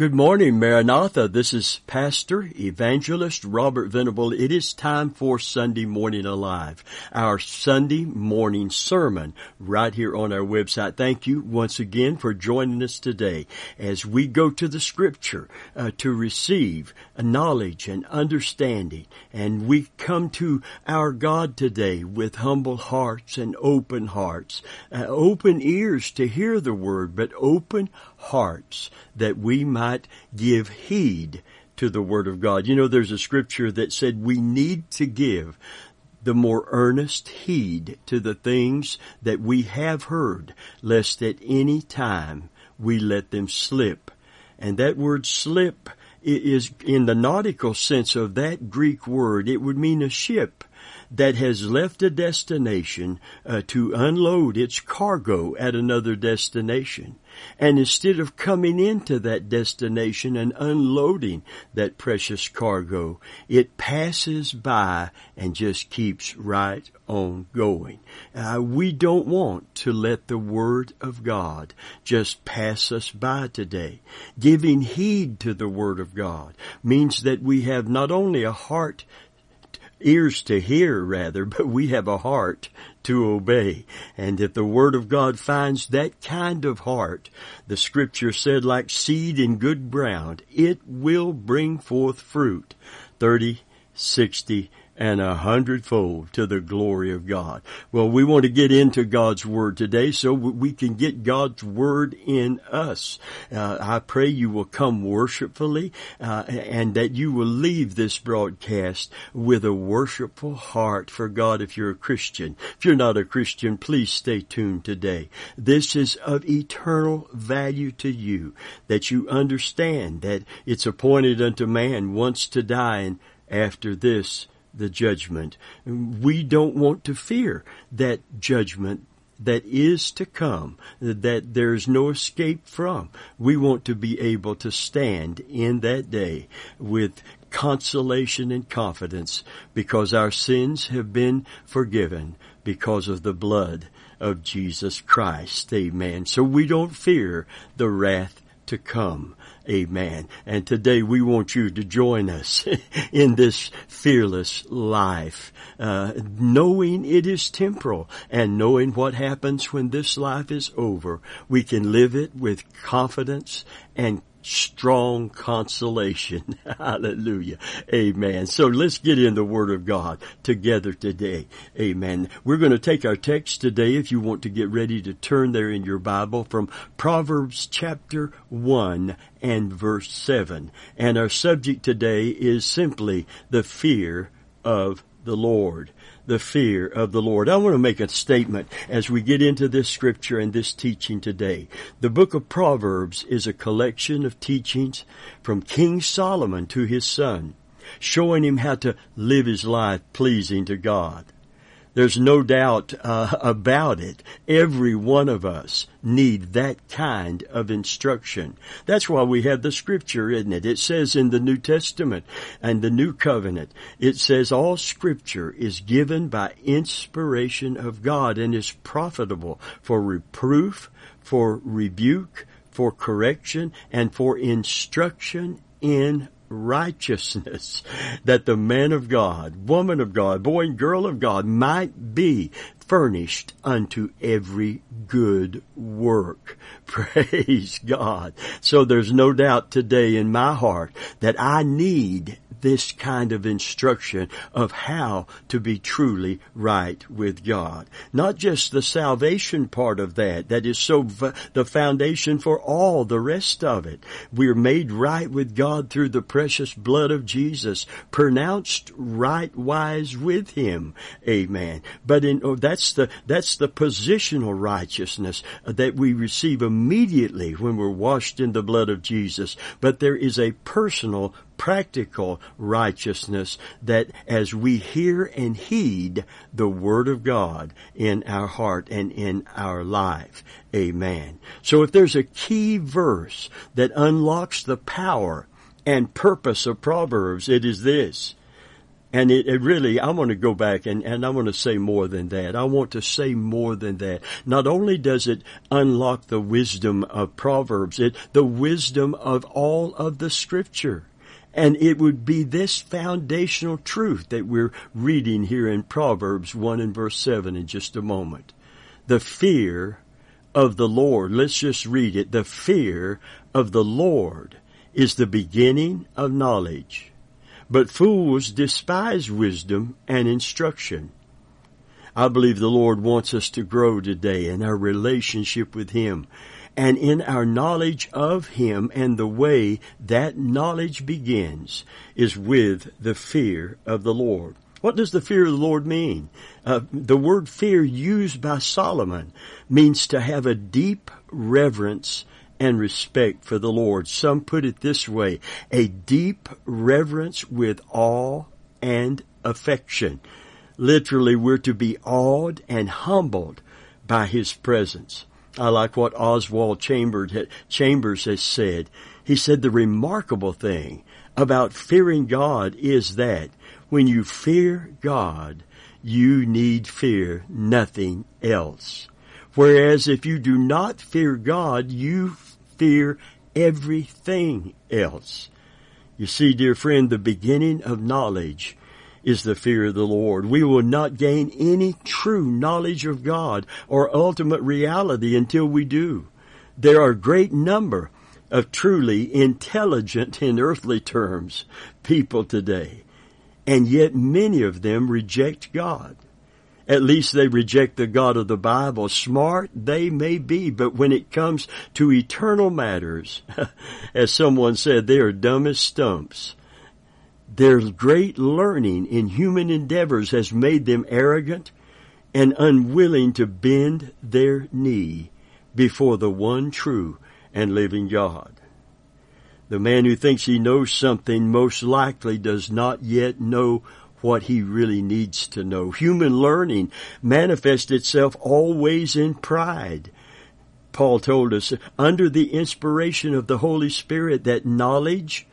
Good morning, Maranatha. This is Pastor Evangelist Robert Venable. It is time for Sunday Morning Alive, our Sunday morning sermon right here on our website. Thank you once again for joining us today as we go to the Scripture to receive knowledge and understanding. And we come to our God today with humble hearts and open hearts, open ears to hear the Word, but open hearts that we might give heed to the Word of God. You know, there's a scripture that said we need to give the more earnest heed to the things that we have heard, lest at any time we let them slip. And that word slip is, in the nautical sense of that Greek word, it would mean a ship that has left a destination to unload its cargo at another destination. And instead of coming into that destination and unloading that precious cargo, it passes by and just keeps right on going. We don't want to let the Word of God just pass us by today. Giving heed to the Word of God means that we have not only a heart ears to hear, rather, but we have a heart to obey. And if the Word of God finds that kind of heart, the Scripture said, like seed in good ground, it will bring forth fruit 30, 60, and 100-fold to the glory of God. Well, we want to get into God's Word today so we can get God's Word in us. I pray you will come worshipfully and that you will leave this broadcast with a worshipful heart for God if you're a Christian. If you're not a Christian, please stay tuned today. This is of eternal value to you, that you understand that it's appointed unto man once to die, and after this, the judgment. We don't want to fear that judgment that is to come, that there's no escape from. We want to be able to stand in that day with consolation and confidence because our sins have been forgiven because of the blood of Jesus Christ. Amen. So we don't fear the wrath to come. Amen. And today we want you to join us in this fearless life, knowing it is temporal and knowing what happens when this life is over. We can live it with confidence and strong consolation. Hallelujah. Amen. So let's get in the Word of God together today. Amen. We're going to take our text today, if you want to get ready to turn there in your Bible, from Proverbs chapter 1 and verse 7. And our subject today is simply the fear of the Lord. The fear of the Lord. I want to make a statement as we get into this scripture and this teaching today. The book of Proverbs is a collection of teachings from King Solomon to his son, showing him how to live his life pleasing to God. There's no doubt about it. Every one of us need that kind of instruction. That's why we have the Scripture, isn't it? It says in the New Testament and the New Covenant, it says all Scripture is given by inspiration of God and is profitable for reproof, for rebuke, for correction, and for instruction in righteousness, that the man of God, woman of God, boy and girl of God might be furnished unto every good work. Praise God. So there's no doubt today in my heart that I need this kind of instruction of how to be truly right with God. Not just the salvation part of that is so the foundation for all the rest of it. We're made right with God through the precious blood of Jesus, pronounced right wise with Him. Amen. But that's the positional righteousness that we receive immediately when we're washed in the blood of Jesus. But there is a personal, practical righteousness that as we hear and heed the Word of God in our heart and in our life. Amen. So if there's a key verse that unlocks the power and purpose of Proverbs, it is this: And it really, I want to go back and I want to say more than that. I want to say more than that. Not only does it unlock the wisdom of Proverbs, the wisdom of all of the Scripture. And it would be this foundational truth that we're reading here in Proverbs 1 and verse 7 in just a moment. The fear of the Lord. Let's just read it. The fear of the Lord is the beginning of knowledge. But fools despise wisdom and instruction. I believe the Lord wants us to grow today in our relationship with Him and in our knowledge of Him, and the way that knowledge begins is with the fear of the Lord. What does the fear of the Lord mean? The word fear used by Solomon means to have a deep reverence and respect for the Lord. Some put it this way, a deep reverence with awe and affection. Literally, we're to be awed and humbled by His presence. I like what Oswald Chambers has said. He said the remarkable thing about fearing God is that when you fear God, you need fear nothing else. Whereas if you do not fear God, you fear everything else. You see, dear friend, the beginning of knowledge is the fear of the Lord. We will not gain any true knowledge of God or ultimate reality until we do. There are a great number of truly intelligent, in earthly terms, people today, and yet many of them reject God. At least they reject the God of the Bible. Smart they may be, but when it comes to eternal matters, as someone said, they are dumb as stumps. Their great learning in human endeavors has made them arrogant and unwilling to bend their knee before the one true and living God. The man who thinks he knows something most likely does not yet know what he really needs to know. Human learning manifests itself always in pride. Paul told us, under the inspiration of the Holy Spirit, that knowledge,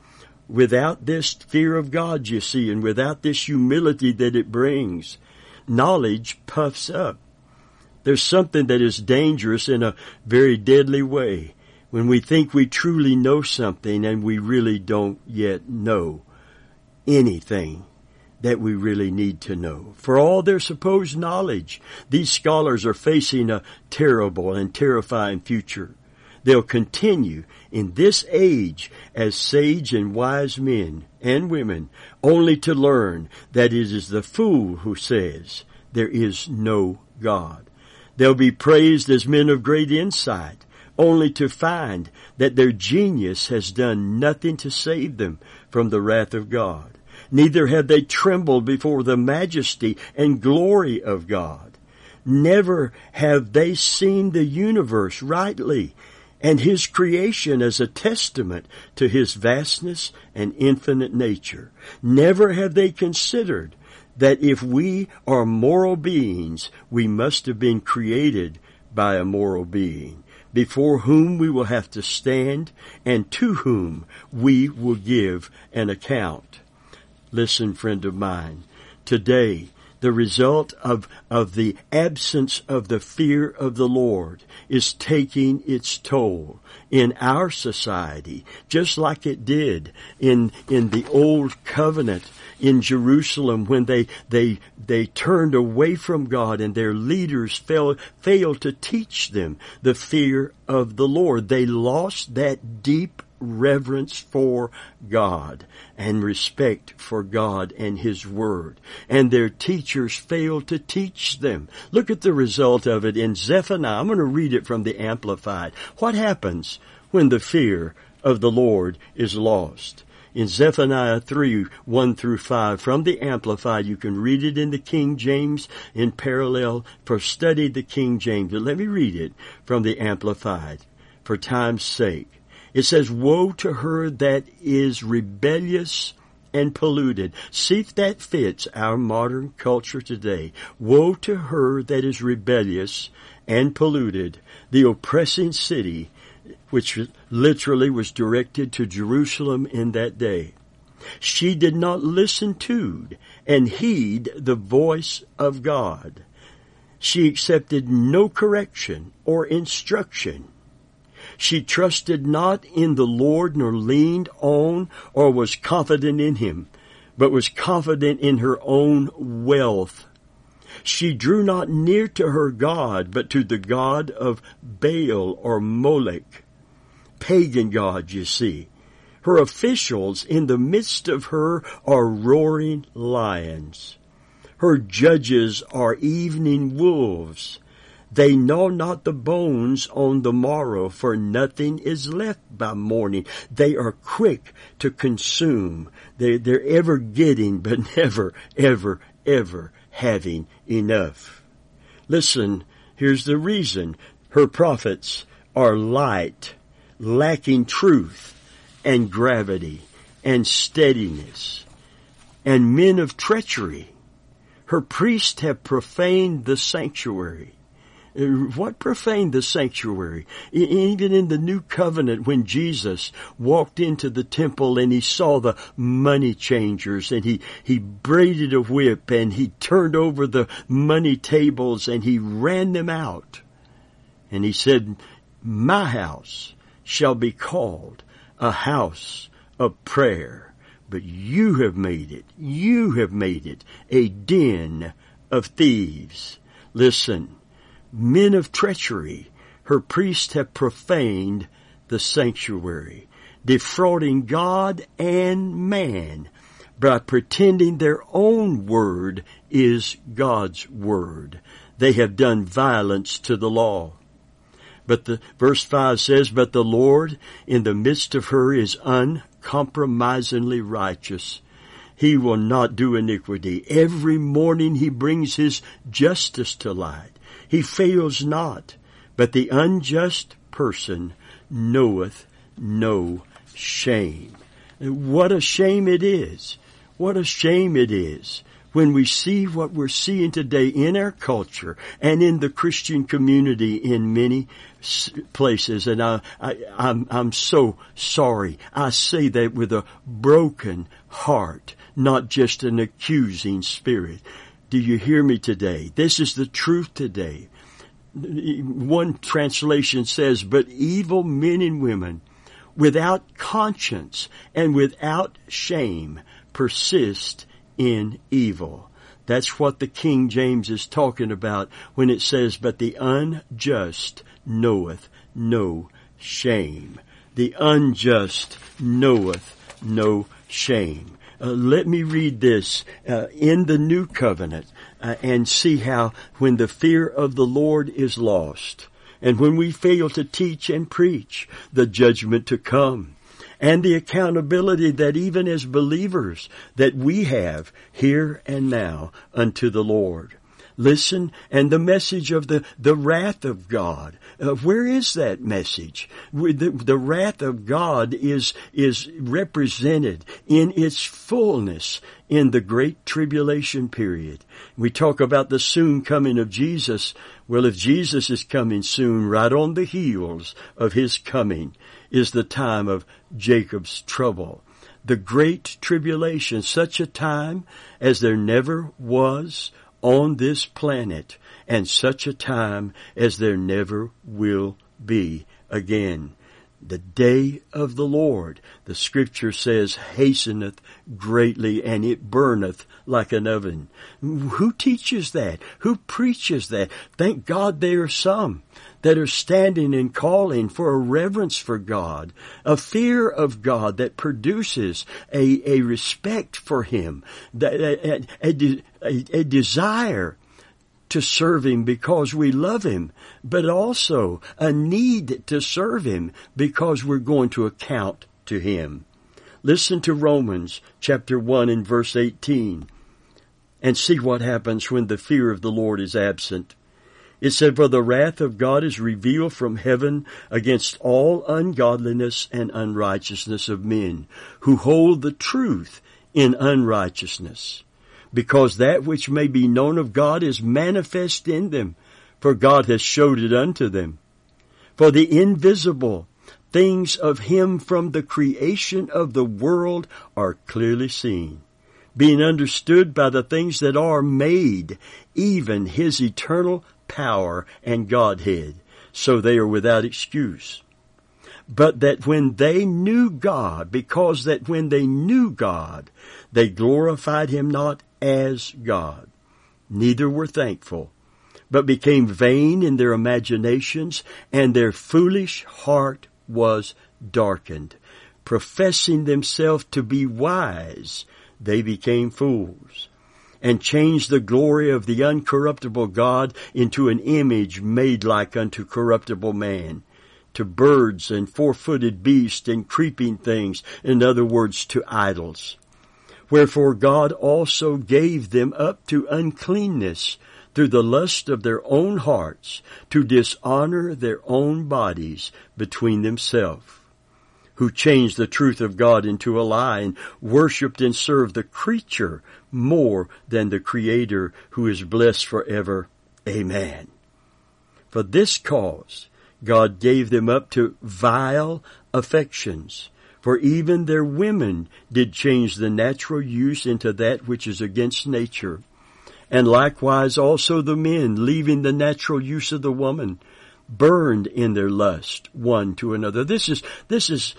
without this fear of God, you see, and without this humility that it brings, knowledge puffs up. There's something that is dangerous in a very deadly way when we think we truly know something and we really don't yet know anything that we really need to know. For all their supposed knowledge, these scholars are facing a terrible and terrifying future. They'll continue in this age as sage and wise men and women, only to learn that it is the fool who says there is no God. They'll be praised as men of great insight, only to find that their genius has done nothing to save them from the wrath of God. Neither have they trembled before the majesty and glory of God. Never have they seen the universe rightly and His creation as a testament to His vastness and infinite nature. Never have they considered that if we are moral beings, we must have been created by a moral being, before whom we will have to stand and to whom we will give an account. Listen, friend of mine, today the result of the absence of the fear of the Lord is taking its toll in our society, just like it did in the Old Covenant in Jerusalem when they turned away from God and their leaders failed to teach them the fear of the Lord. They lost that deep reverence for God and respect for God and His Word, and their teachers failed to teach them. Look at the result of it in Zephaniah. I'm going to read it from the Amplified. What happens when the fear of the Lord is lost? In Zephaniah 3, 1 through 5, from the Amplified, you can read it in the King James in parallel, for study the King James. But let me read it from the Amplified for time's sake. It says, "Woe to her that is rebellious and polluted." See if that fits our modern culture today. Woe to her that is rebellious and polluted, the oppressing city, which literally was directed to Jerusalem in that day. She did not listen to and heed the voice of God. She accepted no correction or instruction. She trusted not in the Lord, nor leaned on or was confident in Him, but was confident in her own wealth. She drew not near to her God, but to the god of Baal or Molech. Pagan god, you see. Her officials in the midst of her are roaring lions. Her judges are evening wolves. They gnaw not the bones on the morrow, for nothing is left by morning. They are quick to consume. They're ever getting, but never, ever, ever having enough. Listen, here's the reason. Her prophets are light, lacking truth and gravity and steadiness, and men of treachery. Her priests have profaned the sanctuary. What profaned the sanctuary? Even in the New Covenant, when Jesus walked into the temple and he saw the money changers, and he braided a whip and he turned over the money tables and he ran them out. And he said, "My house shall be called a house of prayer, but you have made it a den of thieves." Listen. Men of treachery, her priests have profaned the sanctuary, defrauding God and man by pretending their own word is God's word. They have done violence to the law. But the verse 5 says, "But the Lord in the midst of her is uncompromisingly righteous. He will not do iniquity. Every morning he brings his justice to light. He fails not, but the unjust person knoweth no shame." What a shame it is. What a shame it is when we see what we're seeing today in our culture and in the Christian community in many places. And I'm so sorry. I say that with a broken heart, not just an accusing spirit. Do you hear me today? This is the truth today. One translation says, "But evil men and women, without conscience and without shame, persist in evil." That's what the King James is talking about when it says, "But the unjust knoweth no shame." The unjust knoweth no shame. Let me read this in the New Covenant and see how, when the fear of the Lord is lost, and when we fail to teach and preach the judgment to come, and the accountability that even as believers that we have here and now unto the Lord. Listen, and the message of the wrath of God. Where is that message? The wrath of God is represented in its fullness in the great tribulation period. We talk about the soon coming of Jesus. Well, if Jesus is coming soon, right on the heels of his coming is the time of Jacob's trouble. The great tribulation, such a time as there never was on this planet, and such a time as there never will be again. The day of the Lord, the scripture says, hasteneth greatly, and it burneth like an oven. Who teaches that? Who preaches that? Thank God there are some that are standing and calling for a reverence for God, a fear of God that produces a respect for Him, a desire to serve Him because we love Him, but also a need to serve Him because we're going to account to Him. Listen to Romans chapter 1 and verse 18 and see what happens when the fear of the Lord is absent. It said, "For the wrath of God is revealed from heaven against all ungodliness and unrighteousness of men, who hold the truth in unrighteousness, because that which may be known of God is manifest in them, for God has showed it unto them. For the invisible, things of him from the creation of the world are clearly seen, being understood by the things that are made, even his eternal power and Godhead, so they are without excuse. But that when they knew God, because that when they knew God, they glorified him not as God, neither were thankful, but became vain in their imaginations, and their foolish heart was darkened. Professing themselves to be wise, they became fools, and changed the glory of the uncorruptible God into an image made like unto corruptible man, to birds and four-footed beasts and creeping things, in other words, to idols. Wherefore God also gave them up to uncleanness through the lust of their own hearts, to dishonor their own bodies between themselves, who changed the truth of God into a lie, and worshipped and served the creature more than the Creator, who is blessed forever. Amen. For this cause God gave them up to vile affections, for even their women did change the natural use into that which is against nature. And likewise also the men, leaving the natural use of the woman, burned in their lust one to another. This is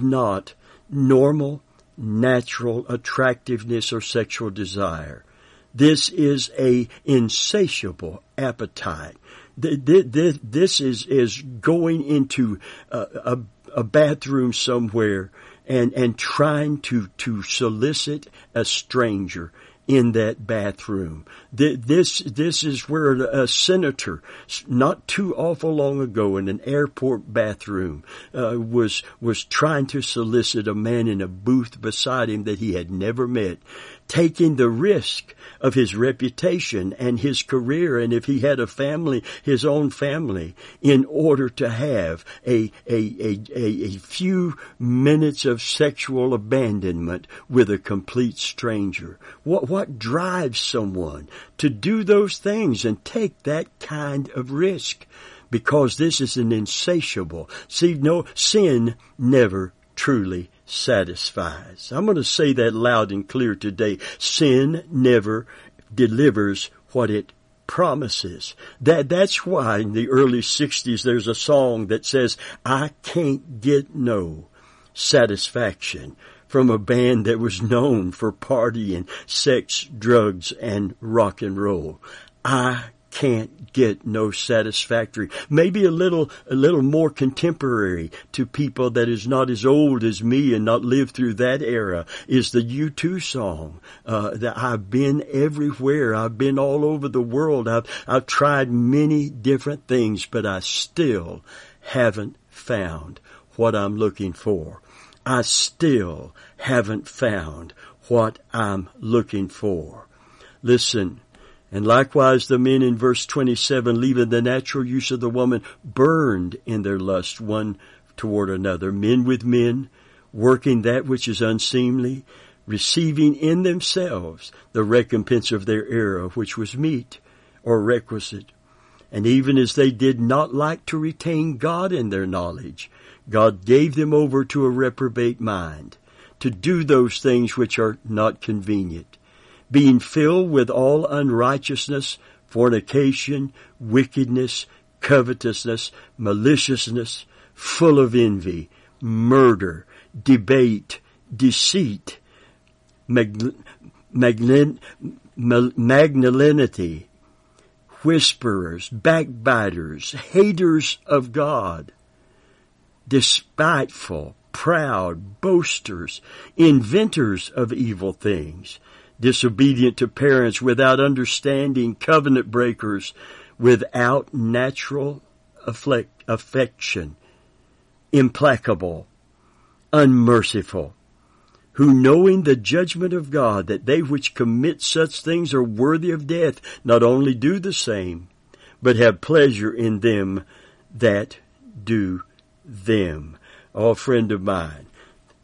not normal, natural attractiveness or sexual desire. This is a insatiable appetite. This is going into a bathroom somewhere and trying to solicit a stranger in that bathroom. This is where a senator, not too awful long ago, in an airport bathroom, was trying to solicit a man in a booth beside him that he had never met, taking the risk of his reputation and his career, and if he had a family, his own family, in order to have a few minutes of sexual abandonment with a complete stranger. What drives someone to do those things and take that kind of risk? Because this is an insatiable. See, no, sin never truly satisfies. I'm going to say that loud and clear today. Sin never delivers what it promises. That's why in the early 60s there's a song that says, "I can't get no satisfaction," from a band that was known for partying, sex, drugs, and rock and roll. I can't get no satisfactory. Maybe a little more contemporary to people that is not as old as me and not lived through that era is the U2 song, that I've been everywhere. I've been all over the world. I've tried many different things, but I still haven't found what I'm looking for. I still haven't found what I'm looking for. Listen, and likewise the men in verse 27, leaving the natural use of the woman, burned in their lust one toward another, men with men, working that which is unseemly, receiving in themselves the recompense of their error, which was meet or requisite. And even as they did not like to retain God in their knowledge, God gave them over to a reprobate mind, to do those things which are not convenient, being filled with all unrighteousness, fornication, wickedness, covetousness, maliciousness, full of envy, murder, debate, deceit, magnanimity, whisperers, backbiters, haters of God, despiteful, proud, boasters, inventors of evil things, disobedient to parents, without understanding, covenant breakers, without natural affection, implacable, unmerciful, who, knowing the judgment of God, that they which commit such things are worthy of death, not only do the same, but have pleasure in them that do them. Oh, friend of mine,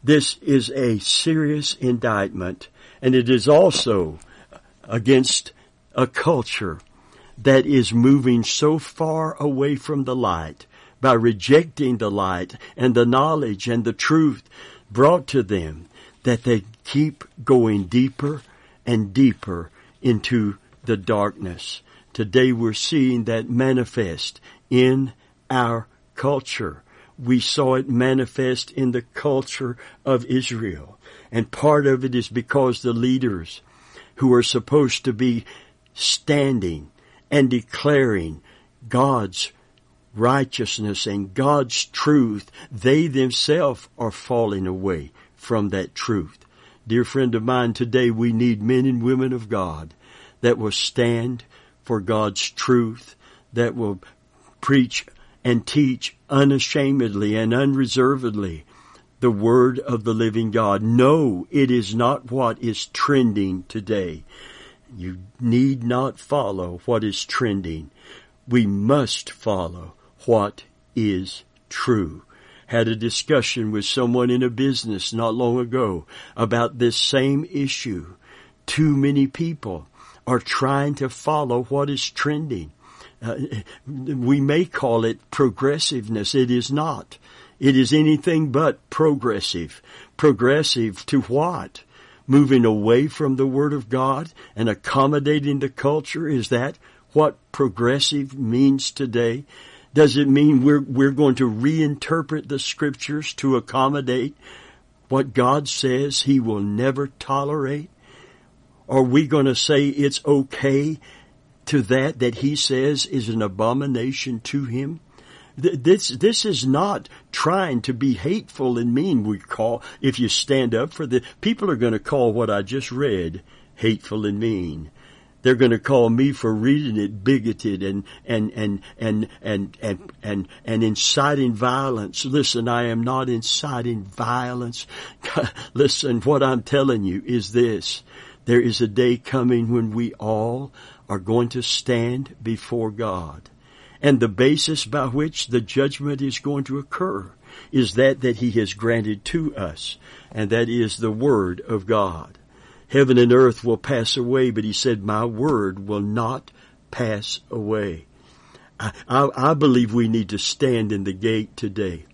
this is a serious indictment, and it is also against a culture that is moving so far away from the light by rejecting the light and the knowledge and the truth brought to them, that they keep going deeper and deeper into the darkness. Today we're seeing that manifest in our culture. We saw it manifest in the culture of Israel. And part of it is because the leaders who are supposed to be standing and declaring God's righteousness and God's truth, they themselves are falling away from that truth. Dear friend of mine, today we need men and women of God that will stand for God's truth, that will preach and teach unashamedly and unreservedly the word of the living God. No, it is not what is trending today. You need not follow what is trending. We must follow what is true. Had a discussion with someone in a business not long ago about this same issue. Too many people are trying to follow what is trending. We may call it progressiveness. It is not. It is anything but progressive. Progressive to what? Moving away from the Word of God and accommodating the culture? Is that what progressive means today? Does it mean we're going to reinterpret the Scriptures to accommodate what God says He will never tolerate? Are we going to say it's okay to that He says is an abomination to Him? This is not trying to be hateful and mean. We call, if you stand up for the, people are going to call what I just read hateful and mean. They're going to call me for reading it bigoted and inciting violence. Listen, I am not inciting violence. Listen, what I'm telling you is this. There is a day coming when we all are going to stand before God. And the basis by which the judgment is going to occur is that He has granted to us. And that is the Word of God. Heaven and earth will pass away, but He said, my word will not pass away. I believe we need to stand in the gate today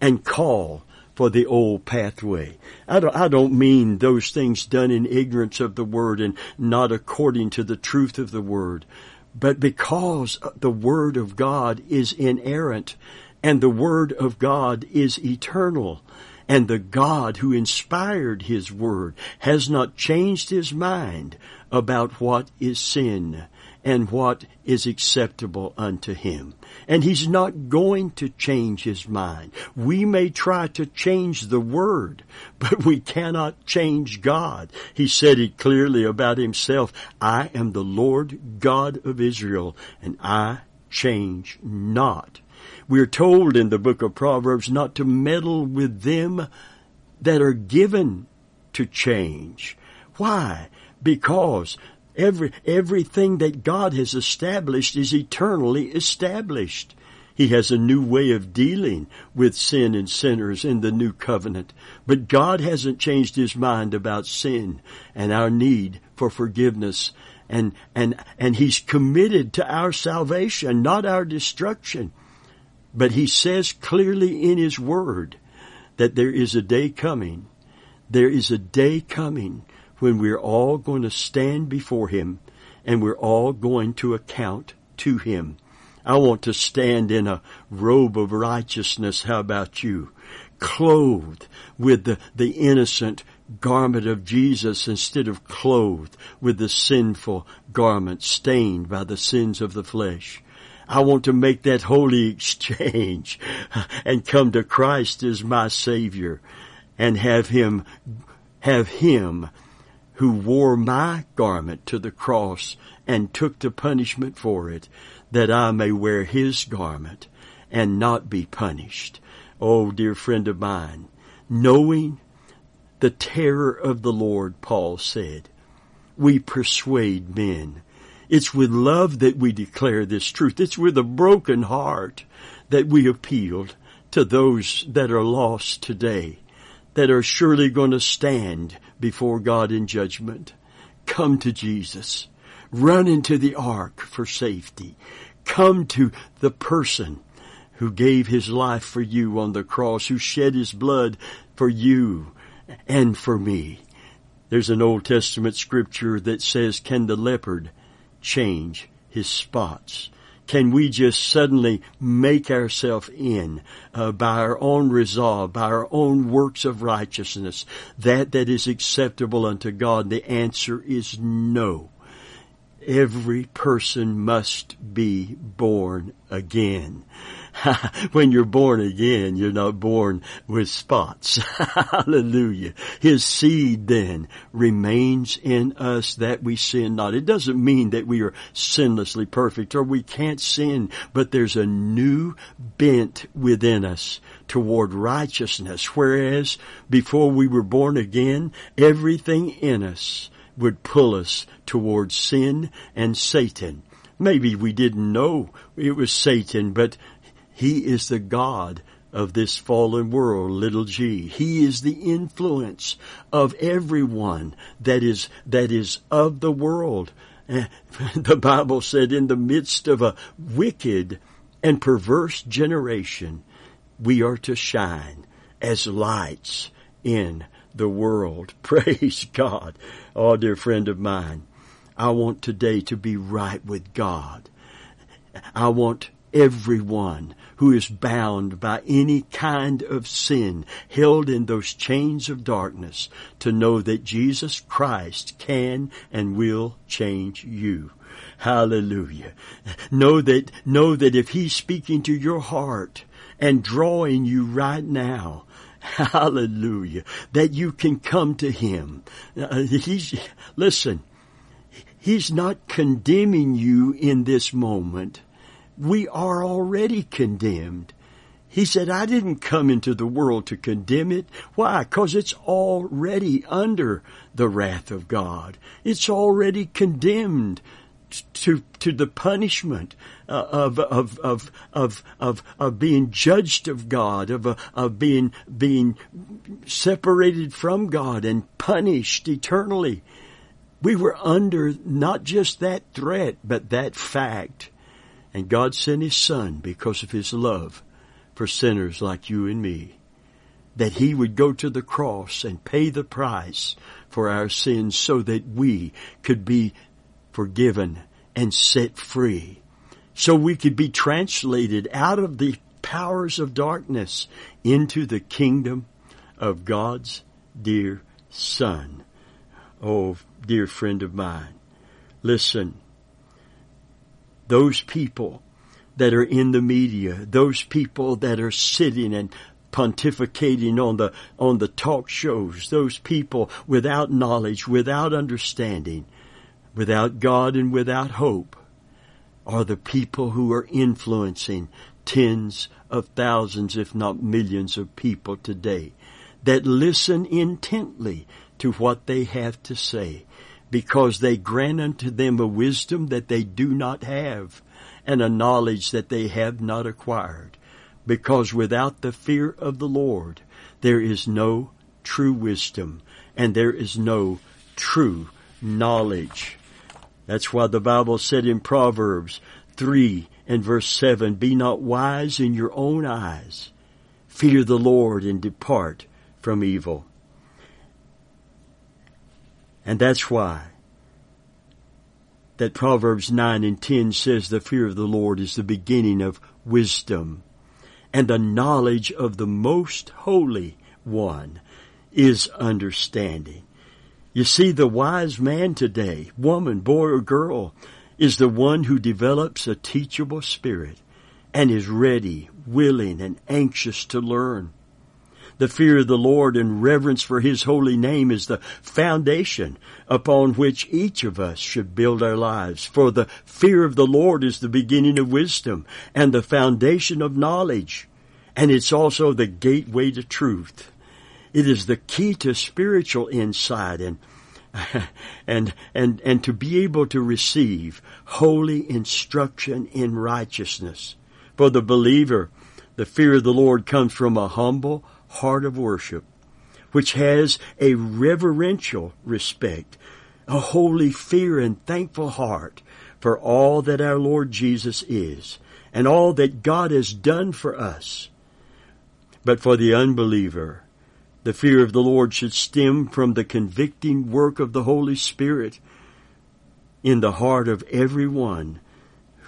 and call for the old pathway. I don't mean those things done in ignorance of the word and not according to the truth of the word, but because the word of God is inerrant and the word of God is eternal. And the God who inspired His Word has not changed His mind about what is sin and what is acceptable unto Him. And He's not going to change His mind. We may try to change the Word, but we cannot change God. He said it clearly about Himself. I am the Lord God of Israel, and I change not. We're told in the book of Proverbs not to meddle with them that are given to change. Why? Because everything that God has established is eternally established. He has a new way of dealing with sin and sinners in the new covenant. But God hasn't changed His mind about sin and our need for forgiveness. And He's committed to our salvation, not our destruction. But He says clearly in His Word that there is a day coming. There is a day coming when we're all going to stand before Him and we're all going to account to Him. I want to stand in a robe of righteousness. How about you? Clothed with the innocent garment of Jesus instead of clothed with the sinful garment stained by the sins of the flesh. I want to make that holy exchange and come to Christ as my Savior and have Him who wore my garment to the cross and took the punishment for it, that I may wear His garment and not be punished. Oh, dear friend of mine, knowing the terror of the Lord, Paul said, we persuade men. It's with love that we declare this truth. It's with a broken heart that we appeal to those that are lost today, that are surely going to stand before God in judgment. Come to Jesus. Run into the ark for safety. Come to the person who gave his life for you on the cross, who shed his blood for you and for me. There's an Old Testament scripture that says, can the leopard change his spots? Can we just suddenly make ourselves by our own resolve, by our own works of righteousness, that is acceptable unto God? The answer is no. Every person must be born again. When you're born again, you're not born with spots. Hallelujah. His seed then remains in us that we sin not. It doesn't mean that we are sinlessly perfect or we can't sin, but there's a new bent within us toward righteousness, whereas before we were born again, everything in us would pull us towards sin and Satan. Maybe we didn't know it was Satan, but he is the God of this fallen world, little g. He is the influence of everyone that is of the world. The Bible said, in the midst of a wicked and perverse generation, we are to shine as lights in the world. Praise God. Oh, dear friend of mine, I want today to be right with God. I want everyone who is bound by any kind of sin, held in those chains of darkness, to know that Jesus Christ can and will change you. Hallelujah. Know that if He's speaking to your heart and drawing you right now, hallelujah, that you can come to Him. He's not condemning you in this moment. We are already condemned. He said, I didn't come into the world to condemn it. Why? 'Cause it's already under the wrath of God. It's already condemned to the punishment of being judged of God, of being separated from God and punished eternally. We were under not just that threat, but that fact. And God sent His Son because of His love for sinners like you and me, that He would go to the cross and pay the price for our sins so that we could be forgiven and set free, so we could be translated out of the powers of darkness into the kingdom of God's dear Son. Oh, dear friend of mine, listen, those people that are in the media, those people that are sitting and pontificating on the talk shows, those people without knowledge, without understanding, without God and without hope, are the people who are influencing tens of thousands, if not millions of people today, that listen intently to what they have to say, because they grant unto them a wisdom that they do not have and a knowledge that they have not acquired. Because without the fear of the Lord, there is no true wisdom and there is no true knowledge. That's why the Bible said in Proverbs 3 and verse 7, be not wise in your own eyes. Fear the Lord and depart from evil. And that's why that Proverbs 9 and 10 says the fear of the Lord is the beginning of wisdom, and the knowledge of the Most Holy One is understanding. You see, the wise man today, woman, boy, or girl, is the one who develops a teachable spirit and is ready, willing, and anxious to learn. The fear of the Lord and reverence for His holy name is the foundation upon which each of us should build our lives. For the fear of the Lord is the beginning of wisdom and the foundation of knowledge, and it's also the gateway to truth. It is the key to spiritual insight and to be able to receive holy instruction in righteousness. For the believer, the fear of the Lord comes from a humble heart of worship, which has a reverential respect, a holy fear and thankful heart for all that our Lord Jesus is and all that God has done for us. But for the unbeliever, the fear of the Lord should stem from the convicting work of the Holy Spirit in the heart of everyone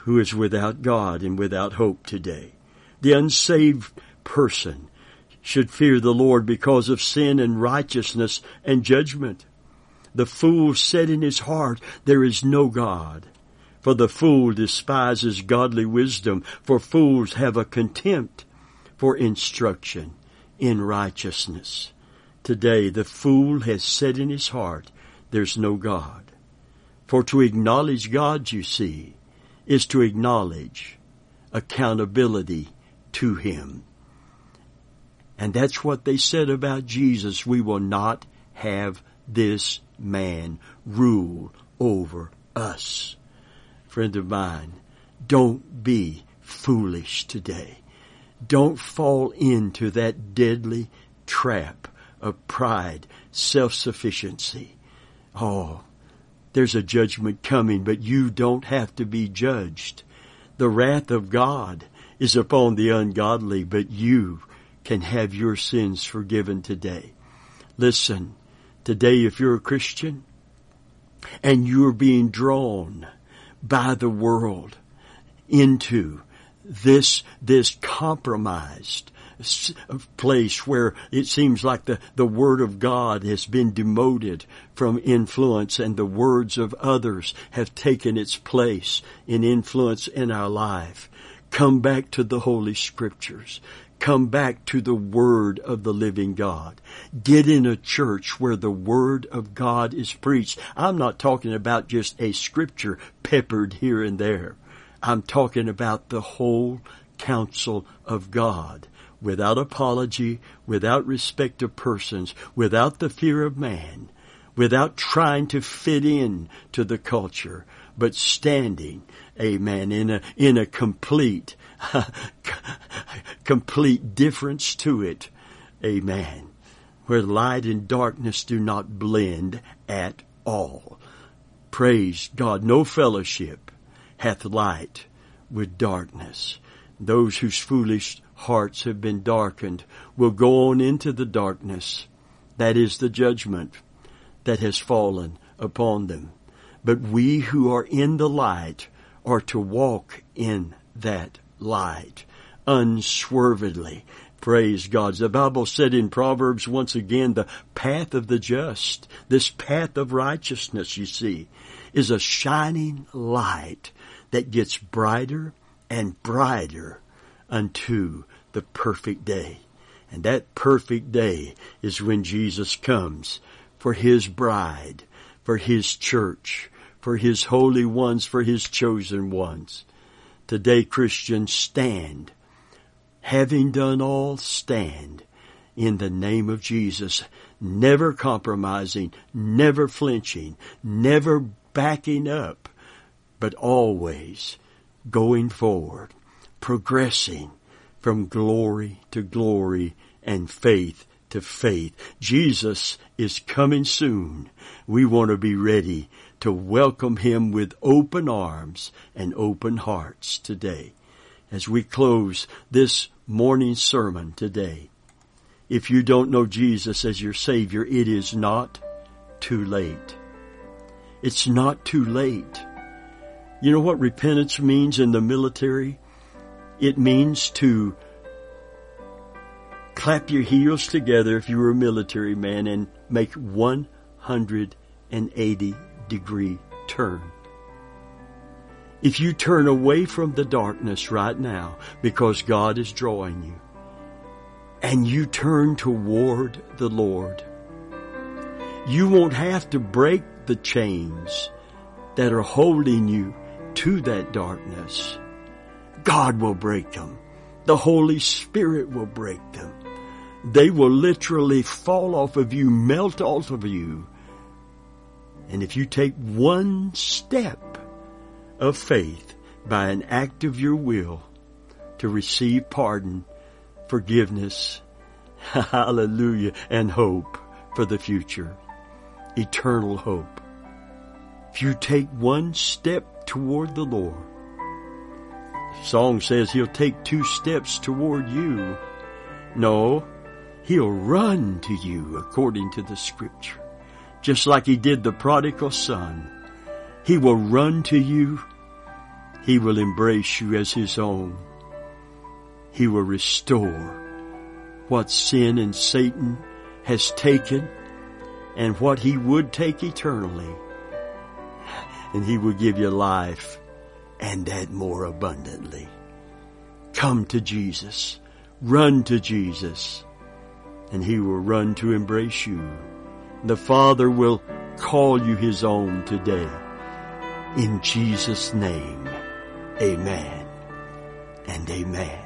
who is without God and without hope today. The unsaved person should fear the Lord because of sin and righteousness and judgment. The fool said in his heart, there is no God. For the fool despises godly wisdom, for fools have a contempt for instruction in righteousness. Today, the fool has said in his heart, there's no God. For to acknowledge God, you see, is to acknowledge accountability to Him. And that's what they said about Jesus. We will not have this man rule over us. Friend of mine, don't be foolish today. Don't fall into that deadly trap of pride, self-sufficiency. Oh, there's a judgment coming, but you don't have to be judged. The wrath of God is upon the ungodly, but you can have your sins forgiven today. Listen, today if you're a Christian and you're being drawn by the world into this compromised place where it seems like the Word of God has been demoted from influence and the words of others have taken its place in influence in our life. Come back to the Holy Scriptures. Come back to the Word of the living God. Get in a church where the Word of God is preached. I'm not talking about just a scripture peppered here and there. I'm talking about the whole counsel of God, without apology, without respect of persons, without the fear of man, without trying to fit in to the culture, but standing, amen, in a complete, complete difference to it, amen, where light and darkness do not blend at all. Praise God, no fellowship hath light with darkness. Those whose foolish hearts have been darkened will go on into the darkness. That is the judgment that has fallen upon them. But we who are in the light are to walk in that light unswervedly. Praise God. The Bible said in Proverbs once again, the path of the just, this path of righteousness, you see, is a shining light that gets brighter and brighter unto the perfect day. And that perfect day is when Jesus comes for His bride, for His church, for His holy ones, for His chosen ones. Today, Christians, stand. Having done all, stand in the name of Jesus, never compromising, never flinching, never backing up, but always going forward, progressing from glory to glory and faith to faith. Jesus is coming soon. We want to be ready to welcome Him with open arms and open hearts today. As we close this morning sermon today, if you don't know Jesus as your Savior, it is not too late. It's not too late. You know what repentance means in the military? It means to clap your heels together if you were a military man and make 180-degree turn. If you turn away from the darkness right now because God is drawing you and you turn toward the Lord, you won't have to break the chains that are holding you to that darkness. God will break them. The Holy Spirit will break them. They will literally fall off of you, melt off of you. And if you take one step of faith by an act of your will to receive pardon, forgiveness, hallelujah, and hope for the future, eternal hope. If you take one step toward the Lord, Song says he'll take two steps toward you. No, he'll run to you according to the scripture. Just like he did the prodigal son. He will run to you. He will embrace you as his own. He will restore what sin and Satan has taken and what he would take eternally. And he will give you life and that more abundantly. Come to Jesus. Run to Jesus. And he will run to embrace you. The Father will call you his own today. In Jesus' name, amen and amen.